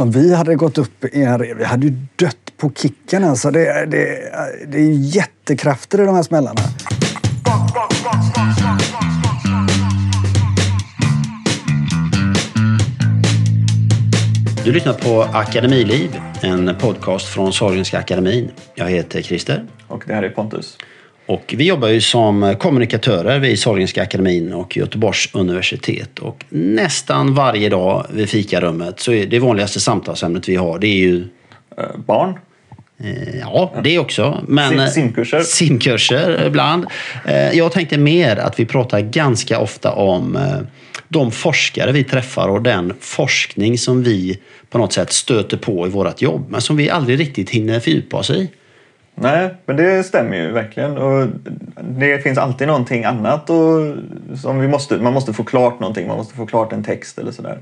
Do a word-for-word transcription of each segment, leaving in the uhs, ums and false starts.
om vi hade gått upp i en rev, vi hade ju dött på kickarna. Alltså det, det, det är jättekrafter i de här smällarna. Du lyssnar på Akademiliv, en podcast från Sörjningska akademin. Jag heter Christer. Och det här är Pontus. Och vi jobbar ju som kommunikatörer vid Sahlgrenska akademin och Göteborgs universitet. Och nästan varje dag vid fikarummet så är det vanligaste samtalsämnet vi har, det är ju... Äh, barn? Eh, ja, det också. Men simkurser. Simkurser ibland. Eh, jag tänkte mer att vi pratar ganska ofta om eh, de forskare vi träffar och den forskning som vi på något sätt stöter på i vårt jobb. Men som vi aldrig riktigt hinner fördjupa oss i. Nej, men det stämmer ju verkligen, och det finns alltid någonting annat, och som vi måste, man måste få klart någonting, man måste få klart en text eller sådär.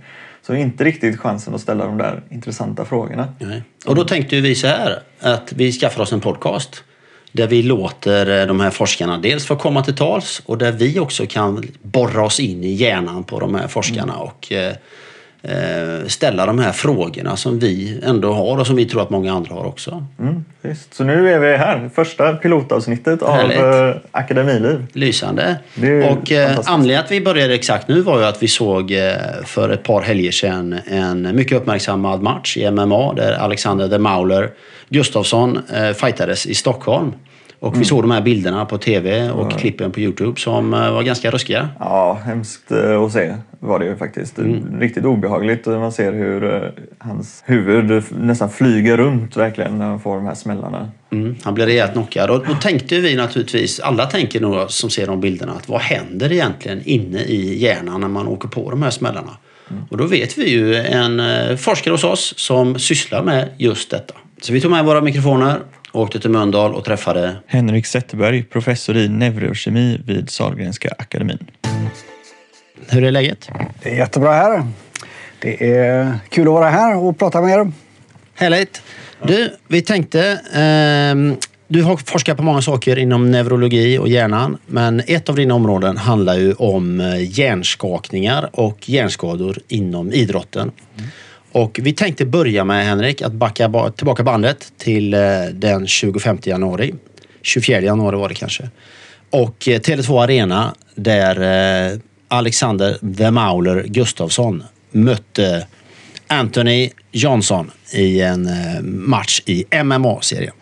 Så inte riktigt chansen att ställa de där intressanta frågorna. Nej. Och då tänkte vi så här, att vi skaffar oss en podcast där vi låter de här forskarna dels få komma till tals och där vi också kan borra oss in i hjärnan på de här forskarna och ställa de här frågorna som vi ändå har och som vi tror att många andra har också. Mm, just. Så nu är vi här, första pilotavsnittet av Härligt. Akademiliv. Lysande. Och anledningen att vi började exakt nu var ju att vi såg för ett par helger sedan en mycket uppmärksammad match i M M A där Alexander "The Mauler" Gustafsson fightades i Stockholm. Och mm. vi såg de här bilderna på tv och mm. klippen på YouTube som var ganska ruskiga. Ja, hemskt att se var det ju faktiskt. Mm. Riktigt obehagligt. Man ser hur hans huvud nästan flyger runt verkligen när han får de här smällarna. Mm. Han blir rejält knockad. Och då tänkte vi naturligtvis, alla tänker nog som ser de bilderna, att vad händer egentligen inne i hjärnan när man åker på de här smällarna? Mm. Och då vet vi ju en forskare hos oss som sysslar med just detta. Så vi tog med våra mikrofoner, åkte till Mölndal och träffade Henrik Zetterberg, professor i neurokemi vid Sahlgrenska akademin. Hur är läget? Det är jättebra här. Det är kul att vara här och prata med er. Härligt. Du, vi tänkte... Eh, du har forskat på många saker inom neurologi och hjärnan. Men ett av dina områden handlar ju om hjärnskakningar och hjärnskador inom idrotten. Mm. Och vi tänkte börja med, Henrik, att backa tillbaka bandet till den tjugofemte januari. tjugofjärde januari var det kanske. Och Tele två Arena där Alexander "The Mauler" Gustafsson mötte Anthony Johnson i en match i M M A-serien.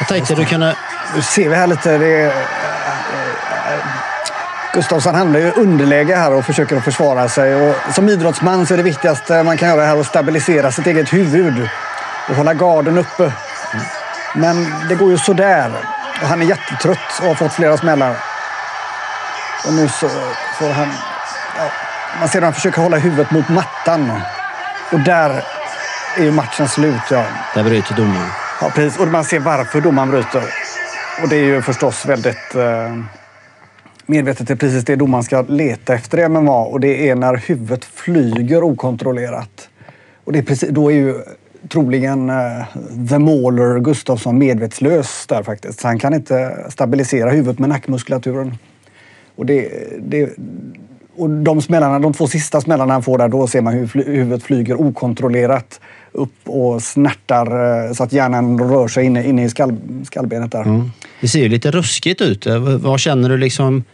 Jag tänkte du kunde... Nu ser vi här lite... Det... Gustafsson hamnar ju i underläge här och försöker att försvara sig. Och som idrottsman så är det viktigaste man kan göra här att stabilisera sitt eget huvud och hålla garden uppe. Men det går ju sådär. Och han är jättetrött och har fått flera smällar. Och nu så får han... Ja, man ser att han försöker hålla huvudet mot mattan. Och där är ju matchen slut. Ja. Där bryter domaren. Ja, precis. Och man ser varför domaren bryter. Och det är ju förstås väldigt... Eh... Medvetet är precis det domaren ska leta efter i M M A, och det är när huvudet flyger okontrollerat. Och det är precis, då är ju troligen uh, "The Mauler" Gustafsson medvetslös där faktiskt. Så han kan inte stabilisera huvudet med nackmuskulaturen. Och, det, det, och de, smällarna, de två sista smällarna han får där, då ser man hur fly, huvudet flyger okontrollerat upp och snärtar uh, så att hjärnan rör sig inne, inne i skall, skallbenet där. Mm. Det ser ju lite ruskigt ut. Vad känner du liksom...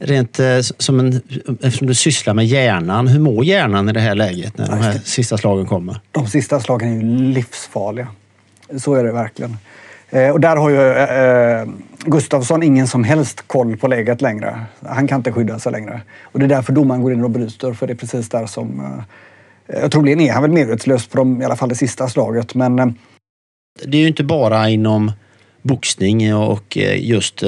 Rent som en, eftersom du sysslar med hjärnan, hur mår hjärnan i det här läget när de här sista slagen kommer? De sista slagen är ju livsfarliga. Så är det verkligen. Eh, och där har ju eh, Gustafsson ingen som helst koll på läget längre. Han kan inte skydda sig längre. Och det är därför domaren går in och bryter, för det är precis där som... Eh, jag tror det är han väl medvetslös på dem, i alla fall det sista slaget, men... Eh. Det är ju inte bara inom... boxning och just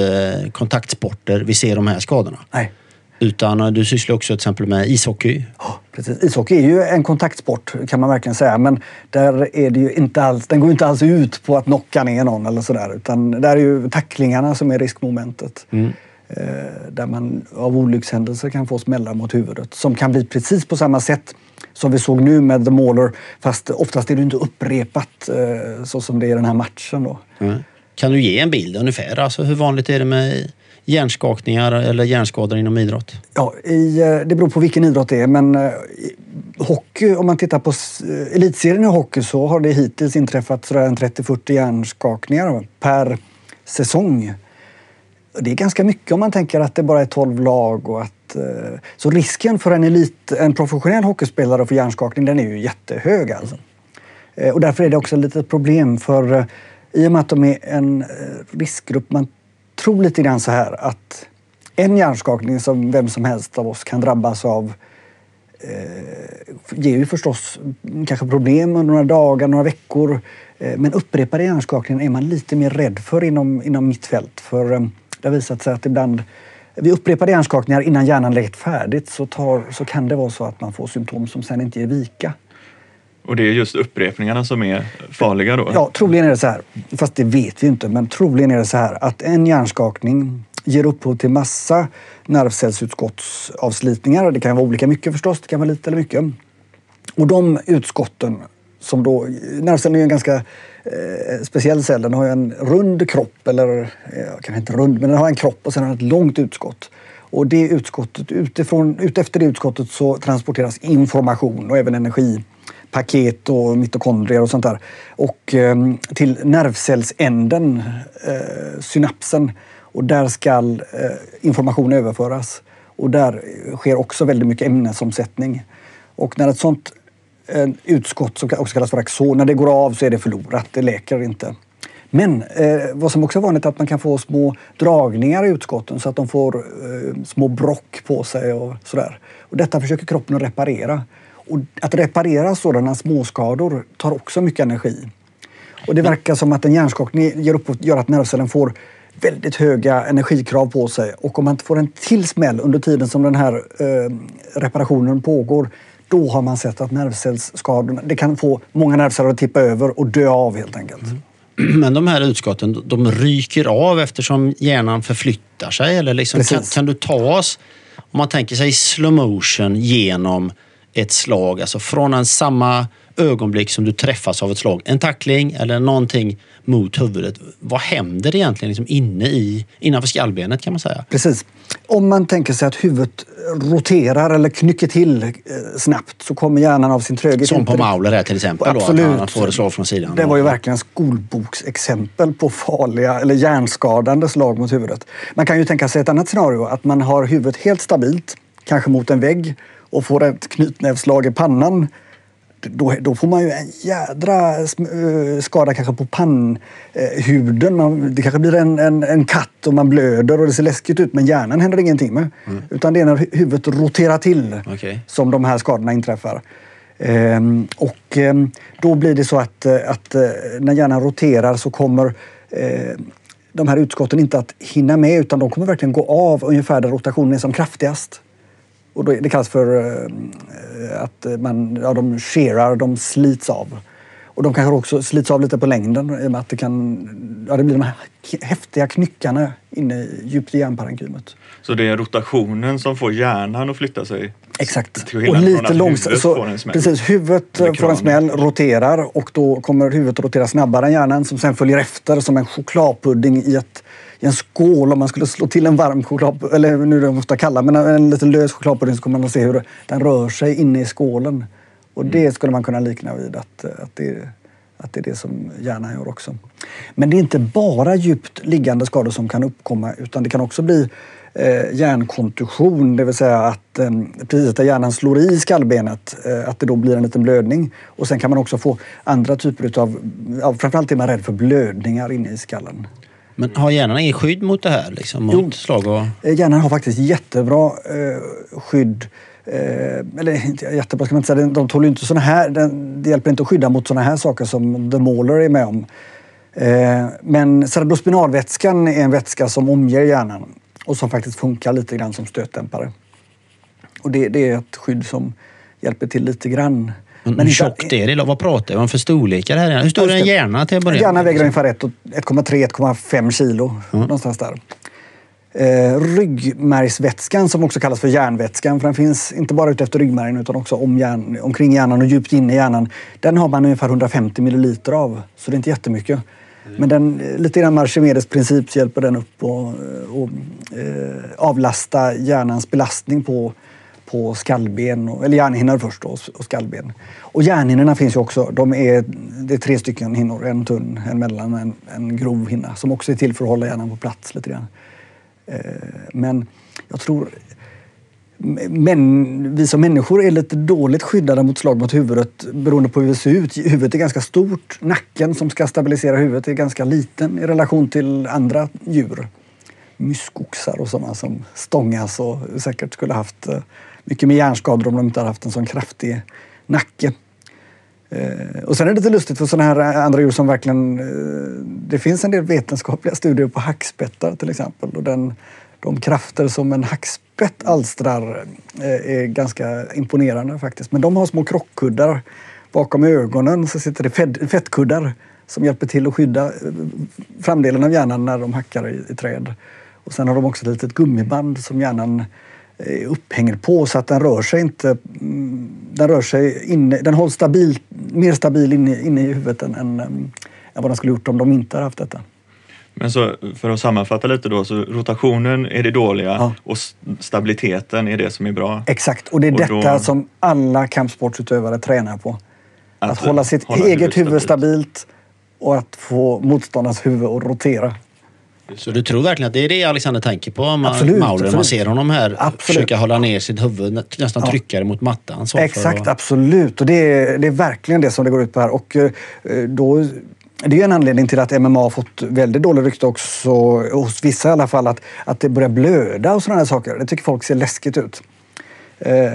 kontaktsporter vi ser de här skadorna. Nej. Utan du sysslar också till exempel med ishockey. Oh, precis. Ishockey är ju en kontaktsport kan man verkligen säga, men där är det ju inte alls, den går ju inte alls ut på att knocka ner någon eller sådär, utan där är ju tacklingarna som är riskmomentet. Mm. Eh, där man av olyckshändelser kan få smällar mot huvudet som kan bli precis på samma sätt som vi såg nu med "The Mauler", fast oftast är det inte upprepat eh, så som det är i den här matchen då. Mm. Kan du ge en bild ungefär? Alltså, hur vanligt är det med hjärnskakningar eller hjärnskador inom idrott? Ja, i, det beror på vilken idrott det är, men hockey, om man tittar på elitserien i hockey så har det hittills inträffat sådär en trettio till fyrtio hjärnskakningar per säsong. Det är ganska mycket om man tänker att det bara är tolv lag och att så risken för en elit, en professionell hockeyspelare för hjärnskakning, den är ju jättehög alltså. Och därför är det också ett litet problem, för i och med att de är en riskgrupp, man tror lite grann så här att en hjärnskakning som vem som helst av oss kan drabbas av eh, ger ju förstås kanske problem under några dagar, några veckor, eh, men upprepade hjärnskakningar är man lite mer rädd för inom, inom mitt fält, för eh, det har visat sig att ibland vid upprepade hjärnskakningar innan hjärnan lägger färdigt så, tar, så kan det vara så att man får symptom som sen inte ger vika. Och det är just upprepningarna som är farliga då? Ja, troligen är det så här, fast det vet vi inte, men troligen är det så här att en hjärnskakning ger upphov till massa nervcellsutskottsavslitningar. Det kan vara olika mycket förstås, det kan vara lite eller mycket. Och de utskotten som då, nervcellen är ju en ganska eh, speciell cell, den har ju en rund kropp, eller eh, kanske inte rund, men den har en kropp och sen har ett långt utskott. Och det utskottet, utifrån, utefter det utskottet så transporteras information och även energi, paket och mitokondrier och sånt där. Och eh, till nervcellsänden, eh, synapsen, och där ska eh, information överföras. Och där sker också väldigt mycket ämnesomsättning. Och när ett sånt eh, utskott, som också kallas för axon, när det går av så är det förlorat, det läker inte. Men eh, vad som också är vanligt är att man kan få små dragningar i utskotten så att de får eh, små brock på sig och sådär. Och detta försöker kroppen att reparera. Och att reparera sådana småskador tar också mycket energi. Och det verkar som att en hjärnskakning ger upp, gör att nervcellen får väldigt höga energikrav på sig. Och om man inte får en till smäll under tiden som den här eh, reparationen pågår, då har man sett att nervcellsskadorna, det kan få många nervceller att tippa över och dö av helt enkelt. Mm. Men de här utskotten, de ryker av eftersom hjärnan förflyttar sig, eller liksom, kan, kan du ta oss, om man tänker sig slow motion, genom ett slag, alltså från en samma ögonblick som du träffas av ett slag, en tackling eller någonting mot huvudet, vad händer egentligen liksom inne i, innanför skallbenet kan man säga? Precis. Om man tänker sig att huvudet roterar eller knycker till eh, snabbt, så kommer hjärnan av sin tröghet. Som på Mauler här till exempel. Absolut. Då, att han får ett slag från sidan. Det var ju verkligen skolboksexempel på farliga eller hjärnskadande slag mot huvudet. Man kan ju tänka sig ett annat scenario, att man har huvudet helt stabilt, kanske mot en vägg, och får ett knytnävslag i pannan, då, då får man ju en jädra skada kanske på pannhuden. Man, det kanske blir en, en, en katt och man blöder och det ser läskigt ut, men hjärnan händer ingenting med. Mm. Utan det är när huvudet roterar till, okay, som de här skadorna inträffar. Ehm, och då blir det så att, att när hjärnan roterar så kommer eh, de här utskotten inte att hinna med, utan de kommer verkligen gå av ungefär där rotationen är som kraftigast. Och då, det kallas för eh, att man, ja, de skärar, de slits av. Och de kanske också slits av lite på längden i och med att det kan, ja, det blir de här häftiga knyckarna inne djupt i hjärnparenkymet. Så det är rotationen som får hjärnan att flytta sig? Exakt. Och lite långsamt. Precis, huvudet får en smäll, roterar, och då kommer huvudet att rotera snabbare än hjärnan, som sen följer efter som en chokladpudding i ett i en skål. Om man skulle slå till en varm choklad, eller nu är det ofta kalla, men en liten lös chokladpudding, så kommer man att se hur den rör sig inne i skålen. Och det skulle man kunna likna vid att, att, det, att det är det som hjärnan gör också. Men det är inte bara djupt liggande skador som kan uppkomma, utan det kan också bli eh, hjärnkontusion, det vill säga att eh, precis där hjärnan slår i skallbenet, eh, att det då blir en liten blödning. Och sen kan man också få andra typer av, ja, framförallt är man rädd för blödningar inne i skallen. Men har hjärnan ingen skydd mot det här? Liksom, mot jo, slag och... hjärnan har faktiskt jättebra eh, skydd. Eh, eller inte jättebra ska man inte säga. De tål ju inte såna här, det hjälper inte att skydda mot såna här saker som The Mauler är med om. Eh, men cerebrospinalvätskan är en vätska som omger hjärnan och som faktiskt funkar lite grann som stötdämpare. Och det, det är ett skydd som hjälper till lite grann. Men, men hur tjockt det är det? Vad pratar vi om för storlekar här? Hur stor är en hjärna till att börja med? Hjärnan väger ungefär ett komma tre till ett komma fem kilo. Mm. Någonstans där. Eh, ryggmärgsvätskan, som också kallas för hjärnvätskan, för den finns inte bara ute efter ryggmärgen utan också om hjärn, omkring hjärnan och djupt inne i hjärnan. Den har man ungefär hundrafemtio milliliter av, så det är inte jättemycket. Mm. Men den, lite grann Archimedes princip, hjälper den upp och, och eh, avlasta hjärnans belastning på på skallben, eller järnhinnor först då, och skallben. Och järnhinnorna finns ju också. De är, det är tre stycken hinnor, en tunn, en mellan, en, en grov hinna som också är till för att hålla hjärnan på plats lite grann. Men jag tror, men vi som människor är lite dåligt skyddade mot slag mot huvudet beroende på hur vi ser ut. Huvudet är ganska stort, nacken som ska stabilisera huvudet är ganska liten i relation till andra djur. Myskoxar och sådana som stångas och säkert skulle haft mycket mer hjärnskador om de inte hade haft en sån kraftig nacke. Och sen är det lite lustigt för sådana här andra djur som verkligen... Det finns en del vetenskapliga studier på hackspettar till exempel. Och den, de krafter som en hackspett alstrar är ganska imponerande faktiskt. Men de har små krockkuddar bakom ögonen, så sitter det fettkuddar som hjälper till att skydda framdelen av hjärnan när de hackar i, i träd. Och sen har de också ett litet gummiband som hjärnan är upphängd på så att den rör sig inte, den rör sig inne, den hålls stabil, mer stabil inne, inne i huvudet än, än, än vad den skulle gjort om de inte hade haft detta. Men så för att sammanfatta lite då, så rotationen är det dåliga, ja, och stabiliteten är det som är bra. Exakt, och det är och detta då... som alla kampsportsutövare tränar på. Att, att hålla sitt hålla eget huvud stabilt, stabilt och att få motståndarnas huvud att rotera. Så du tror verkligen att det är det Alexander tänker på? Man, absolut, Maurer, absolut. Man ser honom här, absolut, försöka hålla ner sitt huvud, nästan, ja, trycka det mot mattan. Så exakt, för att... absolut. Och det är, det är verkligen det som det går ut på här. Och då, det är en anledning till att M M A har fått väldigt dålig rykte också, hos vissa i alla fall, att, att det börjar blöda och sådana saker. Det tycker folk ser läskigt ut.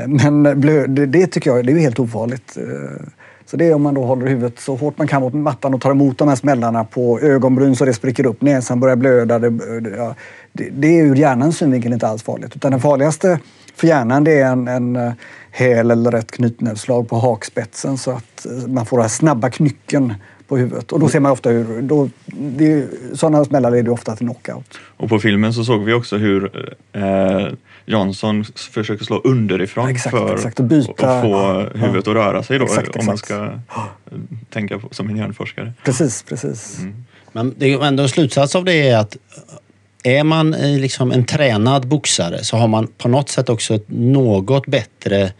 Men blöd, det tycker jag, det är ju helt ofarligt. Så det är om man då håller huvudet så hårt man kan mot mattan och tar emot de här smällarna på ögonbryn så det spricker upp, näsan börjar blöda. Det, det, det är ur hjärnans synvinkel inte alls farligt. Utan den farligaste för hjärnan, det är en, en häl eller ett knytnävsslag på hakspetsen så att man får den här snabba knycken på huvudet. Och då ser man ofta hur... Då, det, sådana smällar leder ofta till knockout. Och på filmen så såg vi också hur... Eh... Johnson försöker slå underifrån, exakt, för exakt, att, byta, att få huvudet, ja, att röra sig då, exakt, exakt, om man ska tänka på, som en hjärnforskare. Precis, precis. Mm. Men det är ändå en slutsats av det är att är man liksom en tränad boxare så har man på något sätt också ett något bättre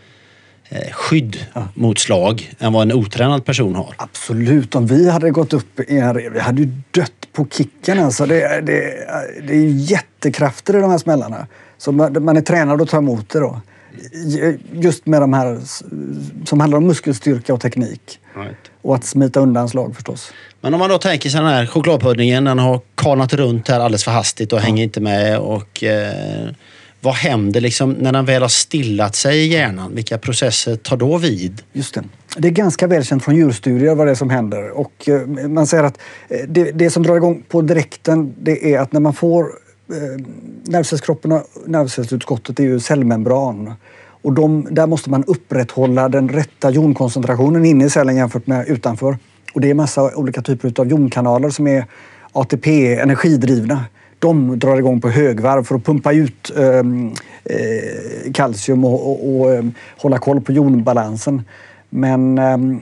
skydd, ja, mot slag än vad en otränad person har. Absolut, om vi hade gått upp i en rev, vi hade ju dött på kicken. Alltså det, det, det är ju jättekrafter i de här smällarna. Så man är tränad att ta emot det då. Just med de här som handlar om muskelstyrka och teknik. Right. Och att smita undan slag förstås. Men om man då tänker sig den här chokladpuddingen, den har kanat runt här alldeles för hastigt och, ja, hänger inte med. Och, eh, vad händer liksom när den väl har stillat sig i hjärnan? Vilka processer tar då vid? Just det. Det är ganska välkänt från djurstudier vad det är som händer. Och eh, man säger att det, det som drar igång på direkten, det är att när man får... nervcellskroppen och nervcellsutskottet är ju cellmembran och de, där måste man upprätthålla den rätta jonkoncentrationen inne i cellen jämfört med utanför, och det är massa olika typer av jonkanaler som är A T P, energidrivna. De drar igång på högvarv för att pumpa ut um, eh, kalcium och, och, och um, hålla koll på jonbalansen, men um,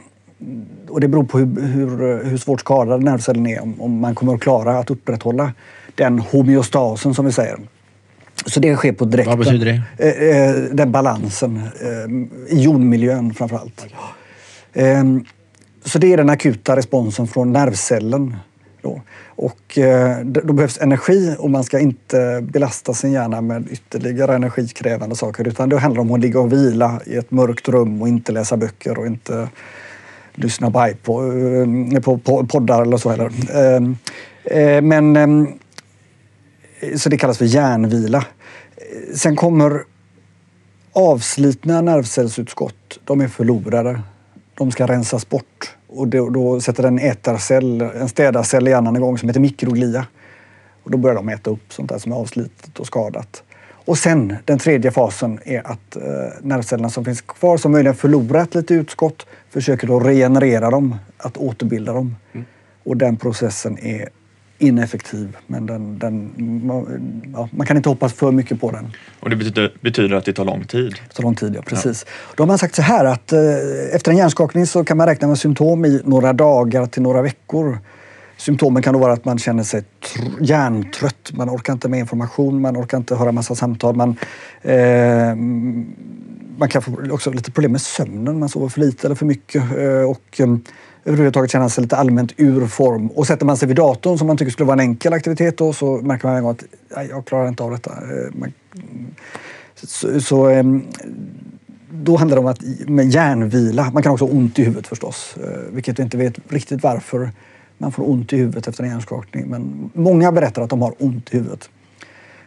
och det beror på hur, hur, hur svårt skadad nervcellen är, om, om man kommer att klara att upprätthålla den homeostasen som vi säger. Så det sker på direkten. Vad betyder det? Den balansen i jonmiljön framförallt. Så det är den akuta responsen från nervcellen. Och då behövs energi och man ska inte belasta sin hjärna med ytterligare energikrävande saker, utan det handlar om att ligga och vila i ett mörkt rum och inte läsa böcker och inte lyssna på, på, på poddar eller så heller. Men, så det kallas för hjärnvila. Sen kommer avslitna nervcellsutskott. De är förlorade. De ska rensas bort. Och då, då sätter en ätarcell, en städarcell i hjärnan igång som heter mikroglia. Och då börjar de äta upp sånt där som är avslitet och skadat. Och sen, den tredje fasen är att eh, nervcellerna som finns kvar, som möjligen förlorat lite utskott, försöker då regenerera dem, att återbilda dem. Mm. Och den processen är ineffektiv, men den, den, man, ja, man kan inte hoppas för mycket på den. Och det betyder, betyder att det tar lång tid? Det tar lång tid, ja, precis. Ja. Då har man sagt så här att eh, efter en hjärnskakning så kan man räkna med symptom i några dagar till några veckor. Symptomen kan då vara att man känner sig tr- hjärntrött, man orkar inte med information, man orkar inte höra massa samtal, man, eh, man kan få också lite problem med sömnen, man sover för lite eller för mycket och överhuvudtaget känner sig lite allmänt ur form. Och sätter man sig vid datorn som man tycker skulle vara en enkel aktivitet då, så märker man en gång att nej, jag klarar inte av detta. Man, så, så då handlar det om att med hjärnvila, man kan också ha ont i huvudet förstås, vilket vi inte vet riktigt varför man får ont i huvudet efter en hjärnskakning, men många berättar att de har ont i huvudet.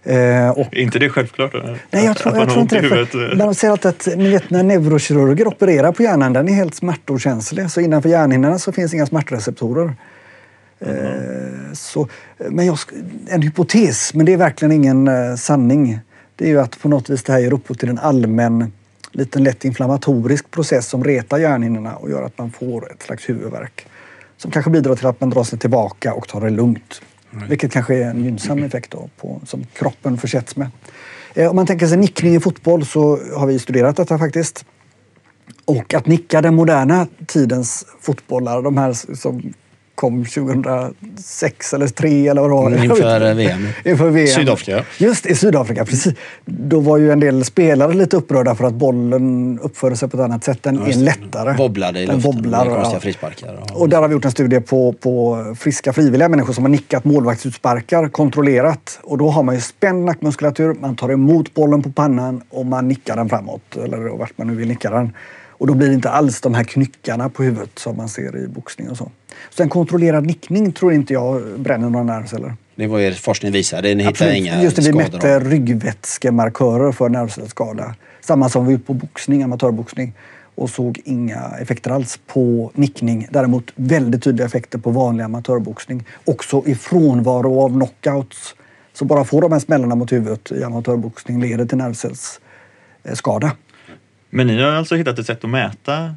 Eh, och, är inte det självklart? Då? Nej, jag tror, jag tror inte det. För, när de säger att, att ni vet, när neurokirurger opererar på hjärnan, den är helt smärtokänslig. Så innanför hjärnhinnorna så finns inga smärtreceptorer. Mm. Eh, så, men jag, en hypotes, men det är verkligen ingen eh, sanning. Det är ju att på något vis det här ger upphov till en allmän, liten lätt inflammatorisk process som retar hjärnhinnorna och gör att man får ett slags huvudvärk. Som kanske bidrar till att man drar sig tillbaka och tar det lugnt. Mm. Vilket kanske är en gynnsam effekt då på, som kroppen försätts med. Eh, om man tänker sig nickning i fotboll så har vi studerat detta faktiskt. Och att nicka, den moderna tidens fotbollar, de här som kom tjugohundrasex eller tre eller vad var det? Inför V M. Inför V M. Sydafrika. Just i Sydafrika, precis. Då var ju en del spelare lite upprörda för att bollen uppförde sig på ett annat sätt. Den ja, är lättare. Bobblade i den luften. Bobblar, med konstiga ja. frisparkar. Och, och där har vi gjort en studie på, på friska frivilliga människor som har nickat målvaktsutsparkar kontrollerat. Och då har man ju spänd nackmuskulatur, man tar emot bollen på pannan och man nickar den framåt. Eller vart man nu vill nicka den. Och då blir det inte alls de här knyckarna på huvudet som man ser i boxning och så. Så en kontrollerad nickning tror inte jag bränner några nervceller. Det var ju forskning visade, ni hittade inga just det, vi mätte ryggvätskemarkörer för nervcellsskada. Samma som vi gjort på boxning, amatörboxning. Och såg inga effekter alls på nickning. Däremot väldigt tydliga effekter på vanlig amatörboxning. Också i frånvaro av knockouts. Så bara få de här smällarna mot huvudet i amatörboxning leder till nervcellsskada. Men ni har alltså hittat ett sätt att mäta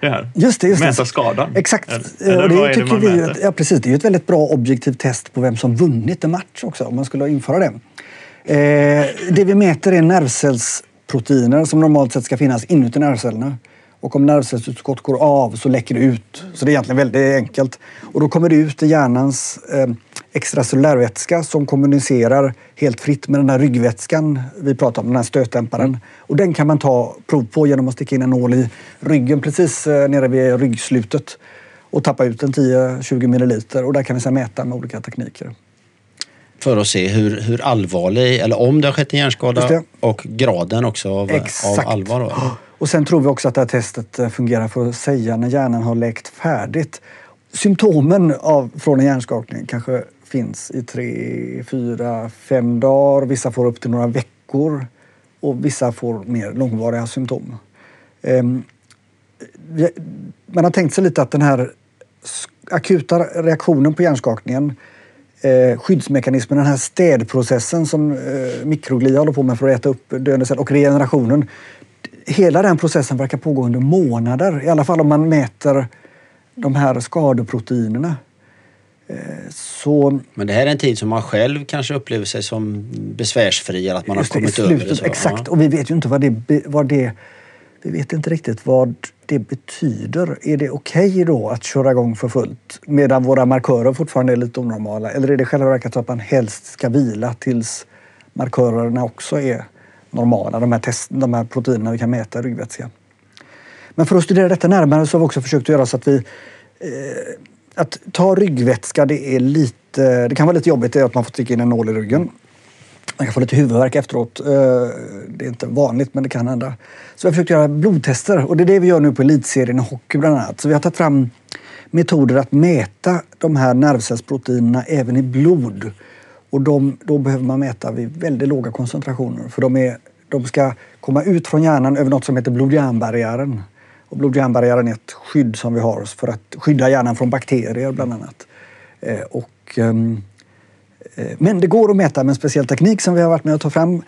det här? Just det, just mäta det. Skadan? Exakt. Eller, och det vad är tycker det man mäter? Att, ja, precis. Det är ju ett väldigt bra objektivt test på vem som vunnit en match också, om man skulle införa det. Eh, det vi mäter är nervcellsproteiner som normalt sett ska finnas inuti nervcellerna. Och om nervcellsutskott går av så läcker det ut. Så det är egentligen väldigt enkelt. Och då kommer det ut i hjärnans eh, extracellulärvätska som kommunicerar helt fritt med den här ryggvätskan vi pratar om, den här stötdämparen. Mm. Och den kan man ta prov på genom att sticka in en nål i ryggen precis eh, nere vid ryggslutet och tappa ut en tio till tjugo milliliter. Och där kan vi sedan mäta med olika tekniker. För att se hur, hur allvarlig, eller om det har skett en hjärnskada och graden också av, av allvar. Då. Och sen tror vi också att det här testet fungerar för att säga när hjärnan har läkt färdigt. Symptomen av, från en hjärnskakning kanske finns i tre, fyra, fem dagar. Vissa får upp till några veckor och vissa får mer långvariga symptom. Um, man har tänkt sig lite att den här akuta reaktionen på hjärnskakningen, Eh, skyddsmekanismen, den här städprocessen som eh, mikroglia håller på med för att äta upp döende celler och regenerationen. Hela den processen verkar pågå under månader, i alla fall om man mäter de här skadeproteinerna. Eh, så... Men det här är en tid som man själv kanske upplever sig som besvärsfri eller att man har kommit slutet, över det. Så. Exakt, ja. Och vi vet ju inte vad det, vad det... Vi vet inte riktigt vad det betyder. Är det okej okay då att köra igång för fullt medan våra markörer fortfarande är lite onormala? Eller är det själva verket att man helst ska vila tills markörerna också är normala? De här, test, de här proteinerna vi kan mäta i ryggvätskan. Men för att studera detta närmare så har vi också försökt göra så att vi... Eh, att ta ryggvätska, det är lite... Det kan vara lite jobbigt det att man får sticka in en nål i ryggen. Man kan få lite huvudvärk efteråt. Det är inte vanligt, men det kan hända. Så vi har försökt göra blodtester. Och det är det vi gör nu på elitserien i hockey bland annat. Så vi har tagit fram metoder att mäta de här nervcellsproteinerna även i blod. Och de, då behöver man mäta vid väldigt låga koncentrationer. För de, är, de ska komma ut från hjärnan över något som heter blod-hjärnbarriären. Och blod-hjärnbarriären är ett skydd som vi har för att skydda hjärnan från bakterier bland annat. Och... Men det går att mäta med en speciell teknik som vi har varit med att ta fram.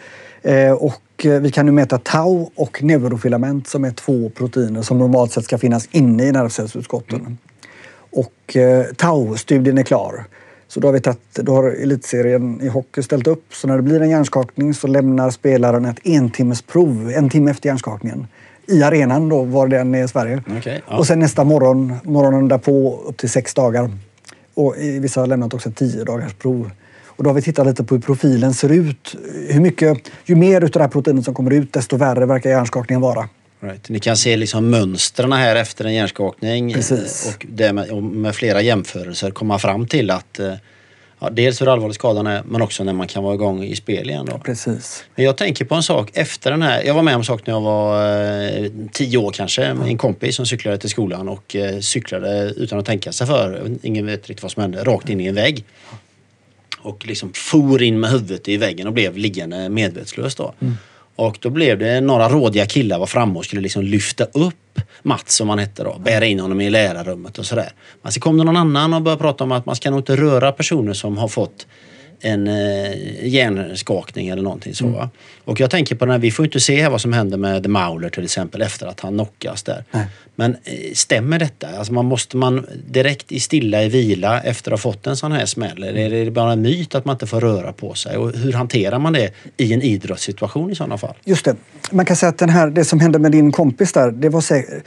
Och vi kan nu mäta tau och neurofilament som är två proteiner som normalt sett ska finnas inne i nervcellsutskotten. Mm. Och tau-studien är klar. Så då har vi tagit, då har elitserien i hockey ställt upp. Så när det blir en hjärnskakning så lämnar spelaren ett entimmesprov en timme efter hjärnskakningen. I arenan då, var den är i Sverige. Okay, ja. Och sen nästa morgon, morgonen därpå upp till sex dagar. Och vissa har lämnat också tio dagars prov. Och då har vi tittat lite på hur profilen ser ut. Hur mycket, ju mer av det här proteinet som kommer ut, desto värre verkar hjärnskakningen vara. Right. Ni kan se liksom mönstren här efter en hjärnskakning. Precis. Och det med, och med flera jämförelser komma fram till att ja, dels hur allvarlig skadan är, men också när man kan vara igång i spel igen. Då. Precis. Men jag tänker på en sak efter den här. Jag var med om en sak när jag var eh, tio år kanske. Mm. En kompis som cyklade till skolan och eh, cyklade utan att tänka sig för. Ingen vet riktigt vad som hände. Rakt in i en vägg. Och liksom for in med huvudet i väggen och blev liggande medvetslös då. Mm. Och då blev det några rådiga killar var framme och skulle liksom lyfta upp Mats som han hette då. Bära in honom i lärarrummet och sådär. Men så kom det någon annan och började prata om att man ska nog inte röra personer som har fått en eh, hjärnskakning eller någonting så. Mm. Va? Och jag tänker på när vi får inte se vad som hände med The Mauler till exempel efter att han knockas där. Mm. Men eh, stämmer detta? Alltså man måste man direkt i stilla i vila efter att ha fått en sån här smäll? Eller är det bara en myt att man inte får röra på sig? Och hur hanterar man det i en idrottssituation i sådana fall? Just det. Man kan säga att den här, det som hände med din kompis där, det var säkert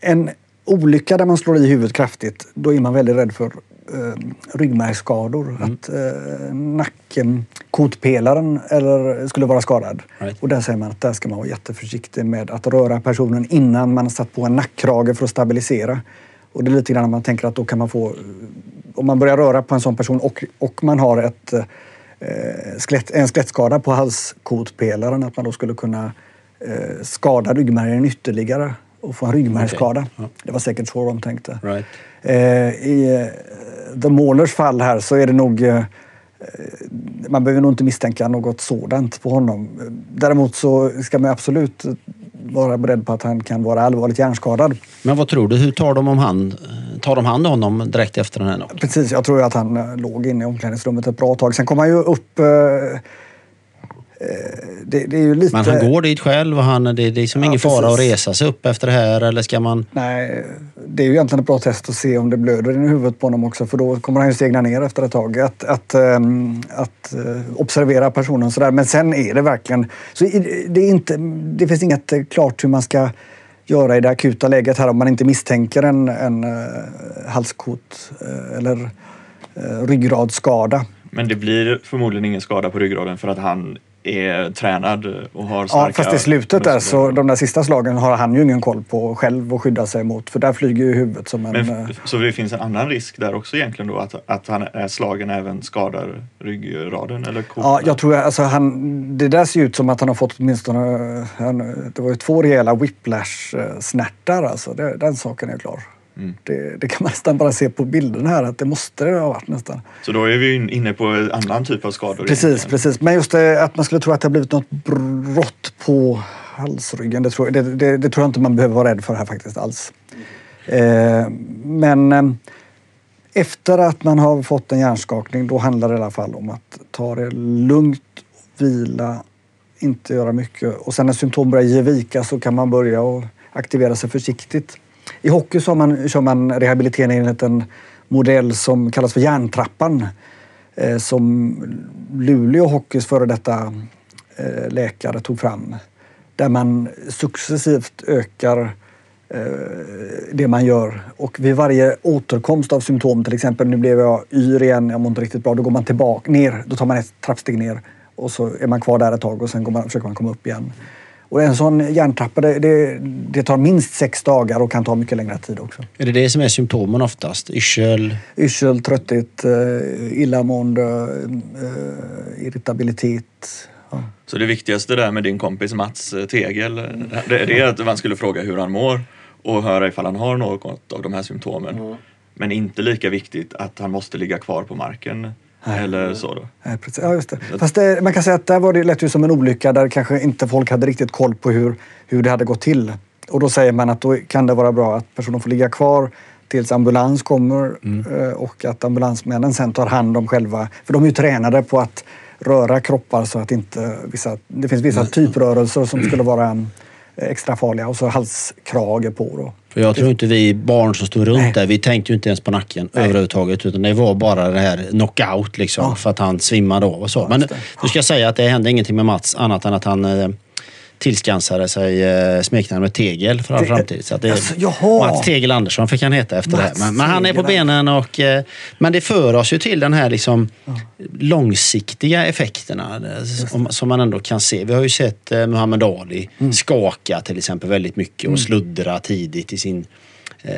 en olycka där man slår i huvudet kraftigt. Då är man väldigt rädd för Eh, ryggmärgsskador, mm. att eh, nacken, kotpelaren eller skulle vara skadad. Right. Och där säger man att där ska man vara jätteförsiktig med att röra personen innan man har satt på en nackkrage för att stabilisera. Och det är lite grann att man tänker att då kan man få, om man börjar röra på en sån person och, och man har ett, eh, skelett, en skelettskada på halskotpelaren, att man då skulle kunna eh, skada ryggmärgen ytterligare och få en ryggmärgsskada. Okay. Ja. Det var säkert så de tänkte. Right. Eh, I The Maulers fall här så är det nog... Eh, man behöver nog inte misstänka något sådant på honom. Däremot så ska man absolut vara beredd på att han kan vara allvarligt hjärnskadad. Men vad tror du? Hur tar de om hand? Tar de hand om honom direkt efter den här något? Precis, jag tror att han låg inne i omklädningsrummet ett bra tag. Sen kom han ju upp... Eh, Det, det är ju lite... Men han går dit själv och han, det, det är liksom ja, ingen precis. fara att resa sig upp efter det här, eller ska man... Nej, det är ju egentligen ett bra test att se om det blöder i huvudet på honom också, för då kommer han ju segna ner efter ett tag. Att, att, um, att observera personen sådär, men sen är det verkligen... Så det, är inte, det finns inget klart hur man ska göra i det akuta läget här om man inte misstänker en, en uh, halskot uh, eller uh, ryggradskada. Men det blir förmodligen ingen skada på ryggraden för att han är tränad och har starka... Ja, fast i slutet där så de där sista slagen har han ju ingen koll på själv och skydda sig mot. För där flyger ju huvudet som en... Men, så det finns en annan risk där också egentligen då? Att, att han är slagen även skadar ryggraden eller kolan? Ja, jag tror alltså han... Det där ser ut som att han har fått åtminstone... Han, det var ju två rejäla whiplash-snärtar alltså. Det, den saken är klar. Mm. Det, det kan man nästan bara se på bilden här att det måste det ha varit nästan. Så då är vi ju inne på en annan typ av skador. Precis, egentligen. precis. Men just det, att man skulle tro att det har blivit något brott på halsryggen, det tror, det, det, det tror jag inte man behöver vara rädd för här faktiskt alls. Mm. Eh, men eh, efter att man har fått en hjärnskakning, då handlar det i alla fall om att ta det lugnt, vila, inte göra mycket. Och sen när symptom börjar ge vika så kan man börja och aktivera sig försiktigt. I hockey så man, kör man rehabilitering enligt en modell som kallas för järntrappan. Eh, som Luleå Hockeys före detta eh, läkare tog fram. Där man successivt ökar eh, det man gör. Och vid varje återkomst av symptom, till exempel nu blev jag yr igen, jag mår inte riktigt bra. Då går man tillbaka ner, då tar man ett trappsteg ner och så är man kvar där ett tag och sen går man, försöker man komma upp igen. Och en sån hjärntrappa, det, det, det tar minst sex dagar och kan ta mycket längre tid också. Är det det som är symptomen oftast? Yrsel? Yrsel, trötthet, illamående, irritabilitet. Ja. Så det viktigaste där med din kompis Mats Tegel, det, det är att man skulle fråga hur han mår och höra ifall han har något av de här symptomen. Mm. Men inte lika viktigt att han måste ligga kvar på marken. Eller så då. Ja, precis. Ja, just det. Fast det, man kan säga att där var det lätt ju som en olycka där kanske inte folk hade riktigt koll på hur, hur det hade gått till. Och då säger man att då kan det vara bra att personen får ligga kvar tills ambulans kommer mm. och att ambulansmännen sen tar hand om själva. För de är ju tränade på att röra kroppar så att inte vissa, det finns vissa typrörelser som skulle vara... En, extra farliga och så halskrage på då. För jag tror inte vi barn som stod runt Nej. där, vi tänkte ju inte ens på nacken Nej. överhuvudtaget, utan det var bara det här knockout liksom, ja. för att han svimmade av och så. Ja, men du ska säga att det hände ingenting med Mats annat än att han tillskansade sig eh, smeknamnet Tegel för all det, framtid. Så att det, alltså, Mats Tegel Andersson fick han heta efter Mats det här. Men, men han är på benen och eh, men det för oss ju till den här liksom ja. långsiktiga effekterna som, som man ändå kan se. Vi har ju sett eh, Muhammed Ali mm. skaka till exempel väldigt mycket och mm. sluddra tidigt i sin eh,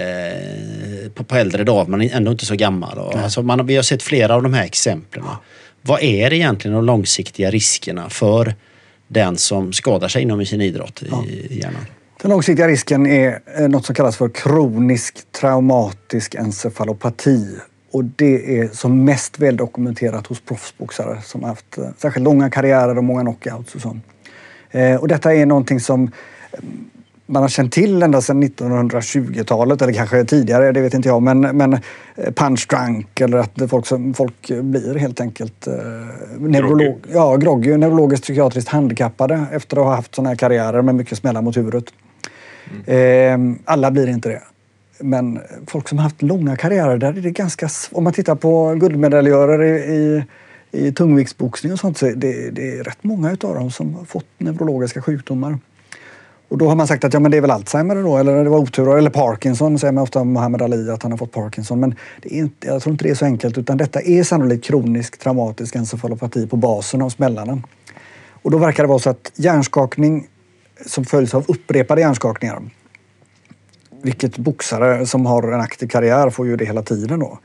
på, på äldre dag, men ändå inte så gammal. Och, alltså, man, vi har sett flera av de här exemplen. Ja. Vad är egentligen de långsiktiga riskerna för den som skadar sig inom sin idrott i ja. hjärnan? Den långsiktiga risken är något som kallas för kronisk traumatisk encefalopati. Och det är som mest väldokumenterat hos proffsboxare som har haft särskilt långa karriärer och många knockouts och sånt. Och detta är någonting som man har känt till ända sedan nittonhundratjugotalet eller kanske tidigare, det vet inte jag, men, men punch drunk eller att folk, som, folk blir helt enkelt eh, neurolog, ja, groggy, neurologiskt psykiatriskt handikappade efter att ha haft sådana här karriärer med mycket smällar mot huvudet. Mm. Eh, alla blir inte det. Men folk som har haft långa karriärer, där är det ganska sv- om man tittar på guldmedaljörer i, i i tungviktsboxning och sånt, så är det, det är rätt många utav dem som har fått neurologiska sjukdomar. Och då har man sagt att ja, men det är väl Alzheimer då, eller det var otur, eller Parkinson, säger man ofta om Muhammed Ali att han har fått Parkinson. Men det är inte, jag tror inte det är så enkelt, utan detta är sannolikt kronisk traumatisk encefalopati på basen av smällarna. Och då verkar det vara så att hjärnskakning som följs av upprepade hjärnskakningar, vilket boxare som har en aktiv karriär får ju det hela tiden då.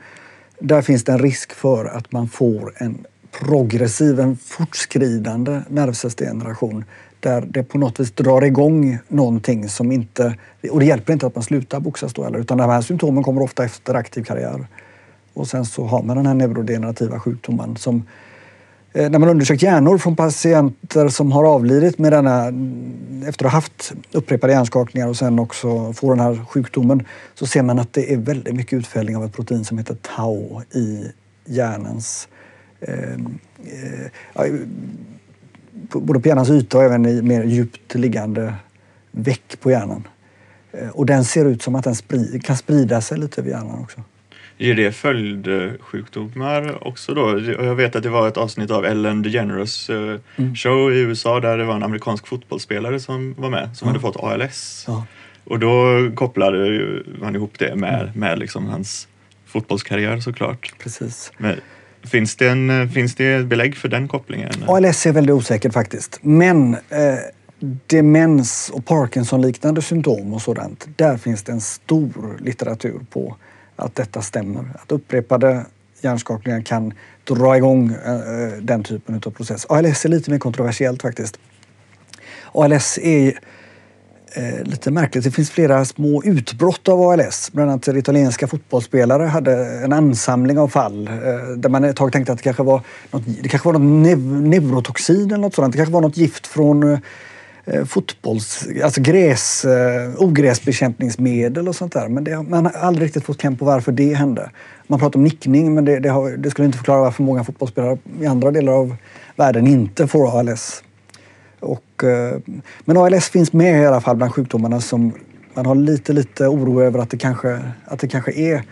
Där finns det en risk för att man får en progressiv, en fortskridande nervsystemreaktion där det på något vis drar igång någonting som inte... Och det hjälper inte att man slutar boxas då heller, utan de här symptomen kommer ofta efter aktiv karriär. Och sen så har man den här neurodegenerativa sjukdomen som... När man undersökt hjärnor från patienter som har avlidit med denna... Efter att ha haft upprepade hjärnskakningar och sen också får den här sjukdomen, så ser man att det är väldigt mycket utfällning av ett protein som heter tau i hjärnans... Eh, eh, både på hjärnans yta och även i mer djupt liggande väck på hjärnan. Och den ser ut som att den spri- kan sprida sig lite över hjärnan också. Är det följdsjukdomar också då? Jag vet att det var ett avsnitt av Ellen DeGeneres Show mm. i U S A där det var en amerikansk fotbollsspelare som var med, som ja. hade fått A L S. Ja. Och då kopplade han ihop det med, med liksom hans fotbollskarriär såklart. Precis. Men Finns det, en, finns det belägg för den kopplingen? A L S är väldigt osäkert faktiskt. Men eh, demens och Parkinson-liknande symptom och sådant, där finns det en stor litteratur på att detta stämmer. Att upprepade hjärnskakningar kan dra igång eh, den typen av process. A L S är lite mer kontroversiellt faktiskt. A L S är eh, lite märkligt. Det finns flera små utbrott av A L S. Bland annat italienska fotbollsspelare hade en ansamling av fall eh, där man ett tag tänkte att det kanske var något, det kanske var något nev- neurotoxin eller något sådant. Det kanske var något gift från eh, fotbolls... Alltså gräs, eh, ogräsbekämpningsmedel och sånt där. Men det, man har aldrig riktigt fått kläm på varför det hände. Man pratar om nickning, men det, det, har, det skulle inte förklara varför många fotbollsspelare i andra delar av världen inte får A L S. Och, men A L S finns med i alla fall bland sjukdomarna som man har lite, lite oro över att det kanske, att det kanske är,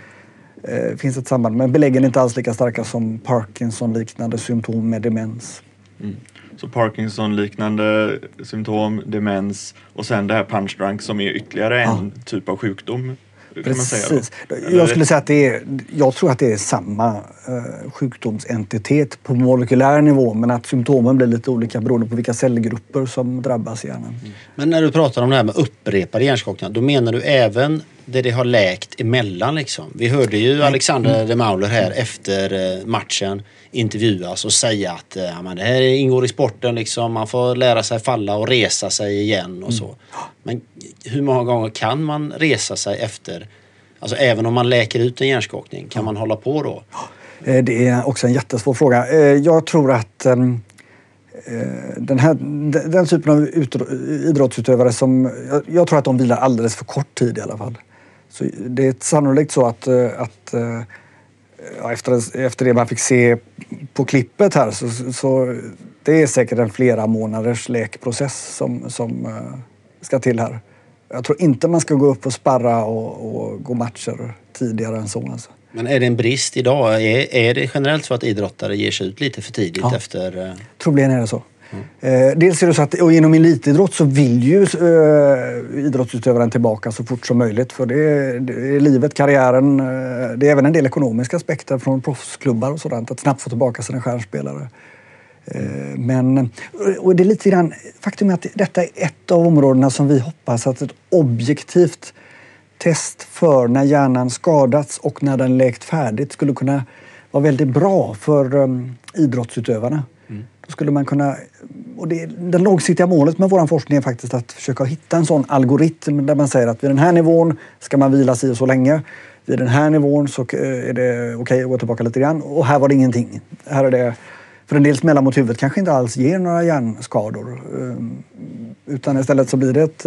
eh, finns ett samband. Men beläggen är inte alls lika starka som Parkinson-liknande symptom med demens. Mm. Så Parkinson-liknande symptom, demens och sen det här punch drunk som är ytterligare en ja. typ av sjukdom. Precis. Jag skulle säga att det är, jag tror att det är samma sjukdomsentitet på molekylär nivå, men att symptomen blir lite olika beroende på vilka cellgrupper som drabbas i hjärnan. Mm. Men när du pratar om det här med upprepade hjärnskakningar, då menar du även det det har läkt emellan liksom? Vi hörde ju Alexander mm. de Mauler här efter matchen intervjuas och säga att ja, men det här ingår i sporten liksom, man får lära sig falla och resa sig igen och så. Mm. Men hur många gånger kan man resa sig efter, alltså även om man läker ut en hjärnskakning, kan man hålla på då? Det är också en jättesvår fråga. Jag tror att den här den typen av idrottsutövare som, jag tror att de vilar alldeles för kort tid i alla fall. Så det är sannolikt så att, att ja, efter, efter det man fick se på klippet här så, så det är säkert en flera månaders läkprocess som, som ska till här. Jag tror inte man ska gå upp och sparra och, och gå matcher tidigare än så. Alltså. Men är det en brist idag? Är, är det generellt så att idrottare ger sig ut lite för tidigt ja. efter... Troligen är det så. Mm. Dels är det så att och inom elitidrott så vill ju eh, idrottsutövaren tillbaka så fort som möjligt. För det är, det är livet, karriären, det är även en del ekonomiska aspekter från proffsklubbar och sådant. Att snabbt få tillbaka sina stjärnspelare. Eh, men, och det är lite grann, faktum är att detta är ett av områdena som vi hoppas att ett objektivt test för när hjärnan skadats och när den läkt färdigt skulle kunna vara väldigt bra för um, idrottsutövarna. Mm. Då skulle man kunna, och det, det långsiktiga målet med vår forskning är faktiskt att försöka hitta en sån algoritm där man säger att vid den här nivån ska man vila sig så länge, vid den här nivån så är det okej att gå tillbaka lite grann och här var det ingenting. Här är det, för en del smällar mot huvudet kanske inte alls ger några hjärnskador utan istället så blir det ett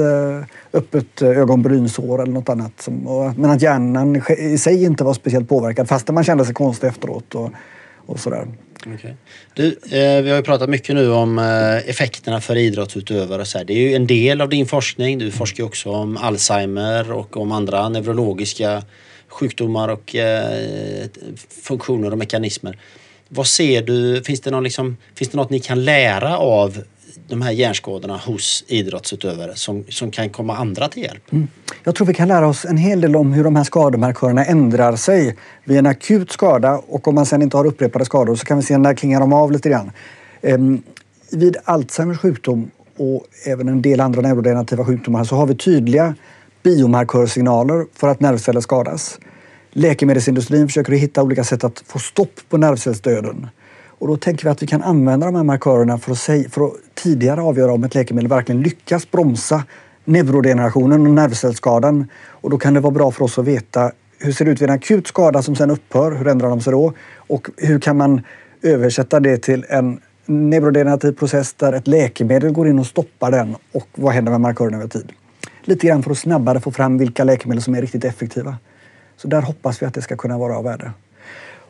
öppet ögonbrynsår eller något annat. Som, men att hjärnan i sig inte var speciellt påverkad fast man kände sig konstig efteråt och, och sådär. Okay. Du, eh, vi har ju pratat mycket nu om eh, effekterna för idrottsutövare. Så här. Det är ju en del av din forskning. Du forskar ju också om Alzheimer och om andra neurologiska sjukdomar och eh, funktioner och mekanismer. Vad ser du? Finns det, någon liksom, finns det något ni kan lära av de här hjärnskadorna hos idrottsutövare som, som kan komma andra till hjälp? Mm. Jag tror vi kan lära oss en hel del om hur de här skademarkörerna ändrar sig vid en akut skada och om man sedan inte har upprepade skador så kan vi se när klingar de av lite grann. Ehm, vid Alzheimers sjukdom och även en del andra neurodegenerativa sjukdomar så har vi tydliga biomarkörsignaler för att nervceller skadas. Läkemedelsindustrin försöker hitta olika sätt att få stopp på nervcellsdöden. Och då tänker vi att vi kan använda de här markörerna för att, säga, för att tidigare avgöra om ett läkemedel verkligen lyckas bromsa neurodegenerationen och nervcellsskadan. Och då kan det vara bra för oss att veta hur ser det ut vid en akut skada som sedan upphör, hur ändrar de sig då? Och hur kan man översätta det till en neurodegenerativ process där ett läkemedel går in och stoppar den och vad händer med markörerna över tid? Lite grann för att snabbare få fram vilka läkemedel som är riktigt effektiva. Så där hoppas vi att det ska kunna vara av värde.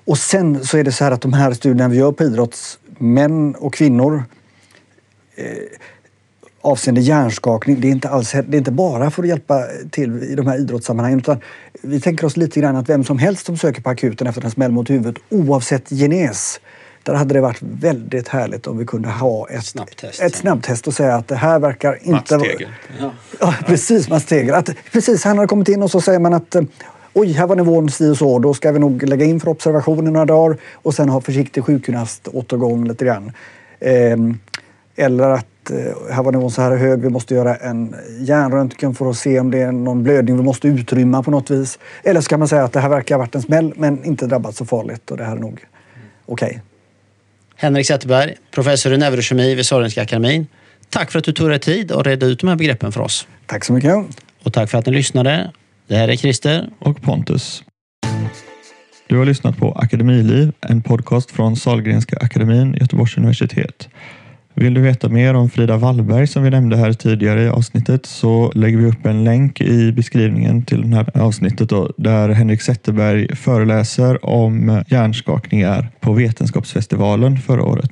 Och sen så är det så här att de här studierna vi gör på idrottsmän och kvinnor eh, avseende hjärnskakning, det är, inte alls, det är inte bara för att hjälpa till i de här idrottssammanhangen utan vi tänker oss lite grann att vem som helst som söker på akuten efter en smäll mot huvudet oavsett genes, där hade det varit väldigt härligt om vi kunde ha ett snabbtest, ett snabbtest och säga att det här verkar inte... Mats Tegel. Ja. Ja, precis, Mats Tegel. Att, precis, han har kommit in och så säger man att oj, här var nivån si och så, då ska vi nog lägga in för observationen några dagar och sen ha försiktig sjukgymnaståtergång lite grann. Ehm, eller att här var nivån så här hög, vi måste göra en hjärnröntgen för att se om det är någon blödning vi måste utrymma på något vis. Eller ska man säga att det här verkar ha varit en smäll men inte drabbat så farligt och det här är nog okej. Okay. Henrik Zetterberg, professor i neurokemi vid Sörjningska akademin. Tack för att du tog dig tid och redde ut de här begreppen för oss. Tack så mycket. Och tack för att ni lyssnade. Det här är Christer och Pontus. Du har lyssnat på Akademiliv, en podcast från Sahlgrenska akademin, Göteborgs universitet. Vill du veta mer om Frida Wallberg som vi nämnde här tidigare i avsnittet så lägger vi upp en länk i beskrivningen till det här avsnittet då, där Henrik Zetterberg föreläser om hjärnskakningar på Vetenskapsfestivalen förra året.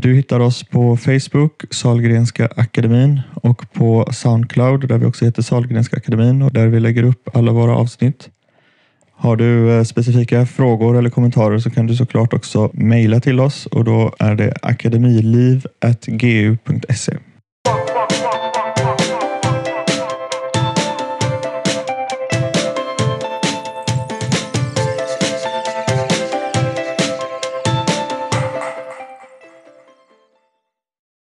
Du hittar oss på Facebook, Sahlgrenska akademin, och på Soundcloud där vi också heter Sahlgrenska akademin och där vi lägger upp alla våra avsnitt. Har du specifika frågor eller kommentarer så kan du såklart också mejla till oss och då är det akademiliv at g u punkt s e.